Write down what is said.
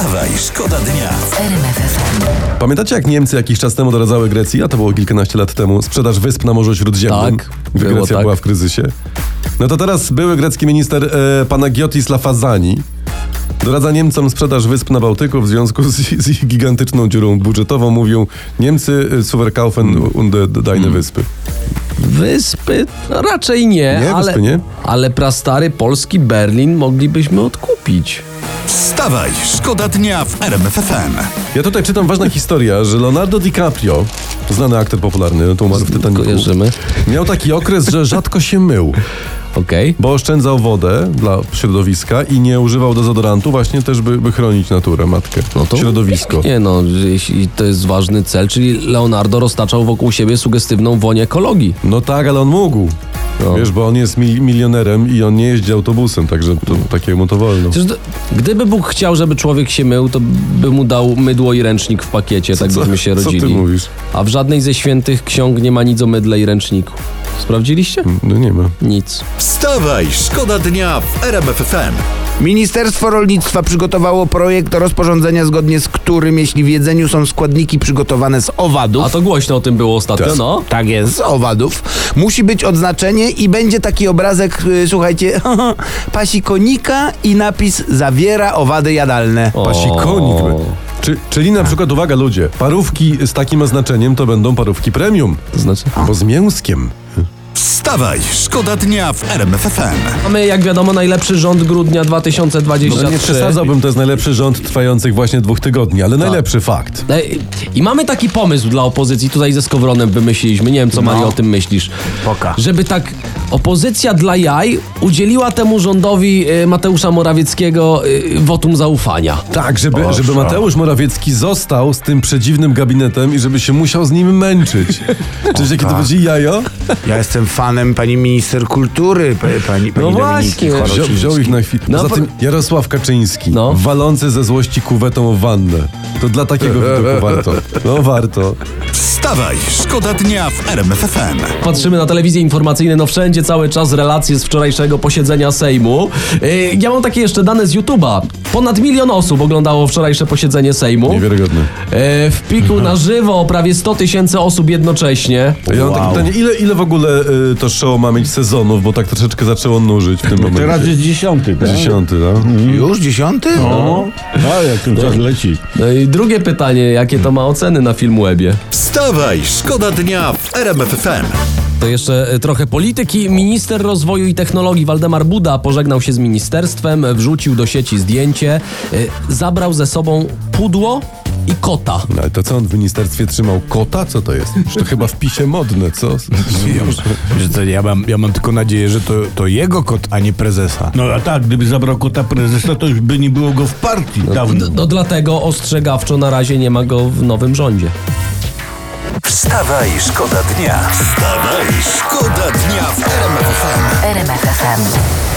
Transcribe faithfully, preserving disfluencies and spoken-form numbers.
Wstawaj, szkoda dnia w R M F F M. Pamiętacie, jak Niemcy jakiś czas temu doradzały Grecji, a to było kilkanaście lat temu, sprzedaż wysp na Morzu Śródziemnym? Tak, było, Grecja tak. była w kryzysie. No to teraz były grecki minister e, Panagiotis Lafazani doradza Niemcom sprzedaż wysp na Bałtyku w związku z, z ich gigantyczną dziurą budżetową. Mówią Niemcy, Superkaufen und deine mm. Wyspy. Wyspy? No raczej nie, nie, ale, wyspy nie, ale prastary polski Berlin moglibyśmy odkupić. Wstawaj, szkoda dnia w R M F F M. Ja tutaj czytam ważna historia, że Leonardo DiCaprio, znany aktor popularny, to umarł w Tytaniku, miał taki okres, że rzadko się mył. Okay. Bo oszczędzał wodę dla środowiska i nie używał dezodorantu właśnie też, by, by chronić naturę, matkę, no to środowisko. Nie no, jeśli to jest ważny cel, czyli Leonardo roztaczał wokół siebie sugestywną woń ekologii. No tak, ale on mógł. No. Wiesz, bo on jest mil- milionerem i on nie jeździ autobusem, także to, takiemu to wolno. Przecież to, gdyby Bóg chciał, żeby człowiek się mył, to by mu dał mydło i ręcznik w pakiecie, co, tak byśmy się rodzili. Co ty mówisz? A w żadnej ze świętych ksiąg nie ma nic o mydle i ręczniku. Sprawdziliście? No nie ma. Nic. Wstawaj, szkoda dnia w R M F F M. Ministerstwo Rolnictwa przygotowało projekt rozporządzenia, zgodnie z którym jeśli w jedzeniu są składniki przygotowane z owadów... A to głośno o tym było ostatnio, tak, no. Tak jest, z owadów. Musi być odznaczenie i będzie taki obrazek, yy, słuchajcie, pasikonika i napis zawiera owady jadalne. O. Pasikonik. Czy, czyli na przykład, uwaga ludzie, parówki z takim oznaczeniem to będą parówki premium. To znaczy? Bo z mięskiem. Wstawaj, szkoda dnia w R M F F M. Mamy, jak wiadomo, najlepszy rząd grudnia dwa tysiące dwudziestego trzeciego. No, nie przesadzałbym, to jest najlepszy rząd trwających właśnie dwóch tygodni, ale tak. najlepszy fakt. I mamy taki pomysł dla opozycji, tutaj ze Skowronem wymyśliliśmy, nie wiem co no. Mario o tym myślisz. Poka. Żeby tak opozycja dla jaj udzieliła temu rządowi Mateusza Morawieckiego wotum zaufania. Tak, żeby, żeby Mateusz Morawiecki został z tym przedziwnym gabinetem i żeby się musiał z nim męczyć. Czyż jakie to będzie jajo? Ja jestem fanem pani minister kultury, pani, pani no Dominiki. No właśnie, Wzią, wziął ich na chwilę. Poza no, tym Jarosław Kaczyński, no. walący ze złości kuwetą w wannę. To dla takiego widoku warto. No warto. Wstawaj, szkoda dnia w R M F F M. Patrzymy na telewizję informacyjne, no wszędzie cały czas relacje z wczorajszego posiedzenia Sejmu. Yy, ja mam takie jeszcze dane z YouTube'a. Ponad milion osób oglądało wczorajsze posiedzenie Sejmu. Niewiarygodne. Yy, w piku na żywo prawie sto tysięcy osób jednocześnie. Ja mam wow. takie pytanie, ile, ile w ogóle yy, to show ma mieć sezonów, bo tak troszeczkę zaczęło nużyć w tym momencie. Teraz jest dziesiąty, tak? Dziesiąty, tak? Mm. Już dziesiąty? No. A jak ten czas leci. No i drugie pytanie, jakie to ma oceny na Filmwebie? Wstawaj, szkoda dnia w R M F F M. To jeszcze trochę polityki. Minister rozwoju i technologii Waldemar Buda pożegnał się z ministerstwem, wrzucił do sieci zdjęcie, zabrał ze sobą pudło i kota. No ale to co, on w ministerstwie trzymał kota? Co to jest? To chyba w PiSie modne, co? Ja, ja, mam, ja mam tylko nadzieję, że to, to jego kot, a nie prezesa. No a tak, gdyby zabrał kota prezesa, to już by nie było go w partii no, dawno. No dlatego ostrzegawczo na razie nie ma go w nowym rządzie. Wstawaj, szkoda dnia. Wstawaj, szkoda dnia w R M F F M. R M F F M.